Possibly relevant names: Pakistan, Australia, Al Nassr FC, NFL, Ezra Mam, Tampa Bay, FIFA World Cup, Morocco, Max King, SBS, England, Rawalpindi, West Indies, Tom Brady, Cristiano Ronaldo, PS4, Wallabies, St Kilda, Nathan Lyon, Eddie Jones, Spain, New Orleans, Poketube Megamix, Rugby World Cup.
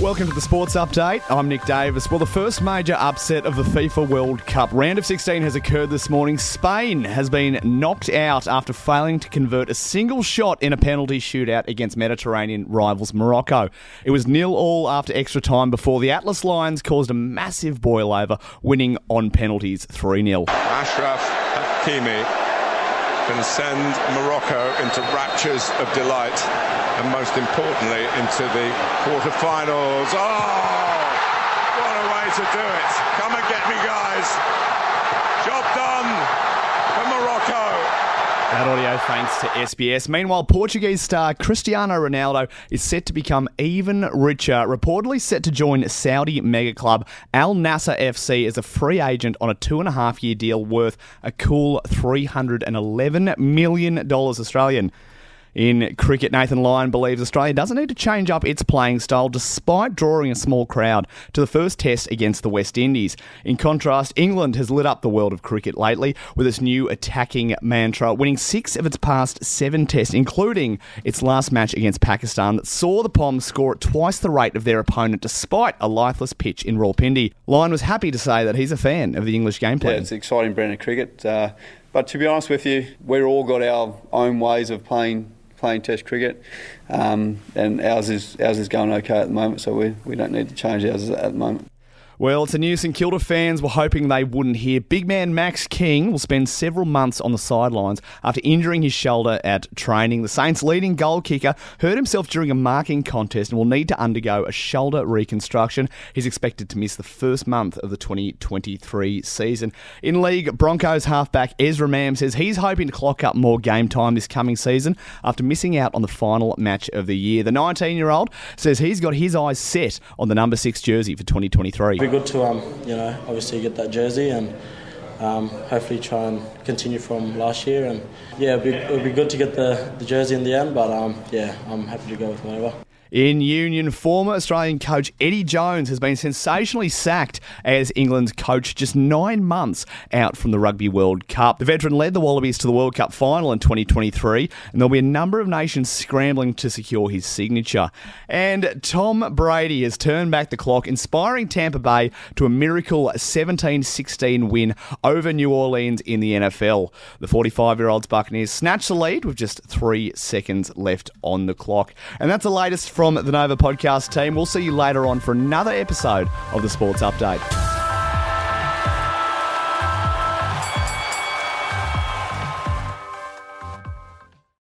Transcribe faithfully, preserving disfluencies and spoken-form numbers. Welcome to the Sports Update. I'm Nick Davis. Well, the first major upset of the FIFA World Cup round of sixteen has occurred this morning. Spain has been knocked out after failing to convert a single shot in a penalty shootout against Mediterranean rivals Morocco. It was nil all after extra time before the Atlas Lions caused a massive boil over, winning on penalties three nil. Ashraf Hakimi can send Morocco into raptures of delight. And most importantly, into the quarterfinals. Oh, what a way to do it. Come and get me, guys. Job done for Morocco. That audio thanks to S B S. Meanwhile, Portuguese star Cristiano Ronaldo is set to become even richer, reportedly set to join Saudi mega club Al Nassr F C as a free agent on a two and a half year deal worth a cool three hundred eleven million dollars Australian. In cricket, Nathan Lyon believes Australia doesn't need to change up its playing style despite drawing a small crowd to the first test against the West Indies. In contrast, England has lit up the world of cricket lately with its new attacking mantra, winning six of its past seven tests, including its last match against Pakistan that saw the Poms score at twice the rate of their opponent despite a lifeless pitch in Rawalpindi. Lyon was happy to say that he's a fan of the English game plan. Yeah, it's an exciting brand of cricket, uh, but to be honest with you, we've all got our own ways of playing playing test cricket, um, and ours is ours is going okay at the moment, so we, we don't need to change ours at the moment. Well, it's a news St Kilda fans were hoping they wouldn't hear. Big man Max King will spend several months on the sidelines after injuring his shoulder at training. The Saints' leading goal kicker hurt himself during a marking contest and will need to undergo a shoulder reconstruction. He's expected to miss the first month of the twenty twenty-three season. In league, Broncos halfback Ezra Mam says he's hoping to clock up more game time this coming season after missing out on the final match of the year. The nineteen-year-old says he's got his eyes set on the number six jersey for twenty twenty-three. It'd be good to, um, you know, obviously get that jersey and um, hopefully try and continue from last year. And yeah, it'd be, it'd be good to get the, the jersey in the end. But um, yeah, I'm happy to go with Nova. In Union, former Australian coach Eddie Jones has been sensationally sacked as England's coach just nine months out from the Rugby World Cup. The veteran led the Wallabies to the World Cup final in twenty twenty-three, and there'll be a number of nations scrambling to secure his signature. And Tom Brady has turned back the clock, inspiring Tampa Bay to a miracle seventeen sixteen win over New Orleans in the N F L. The forty-five-year-old's Buccaneers snatched the lead with just three seconds left on the clock. And that's the latest from From the Nova Podcast team. We'll see you later on for another episode of the Sports Update.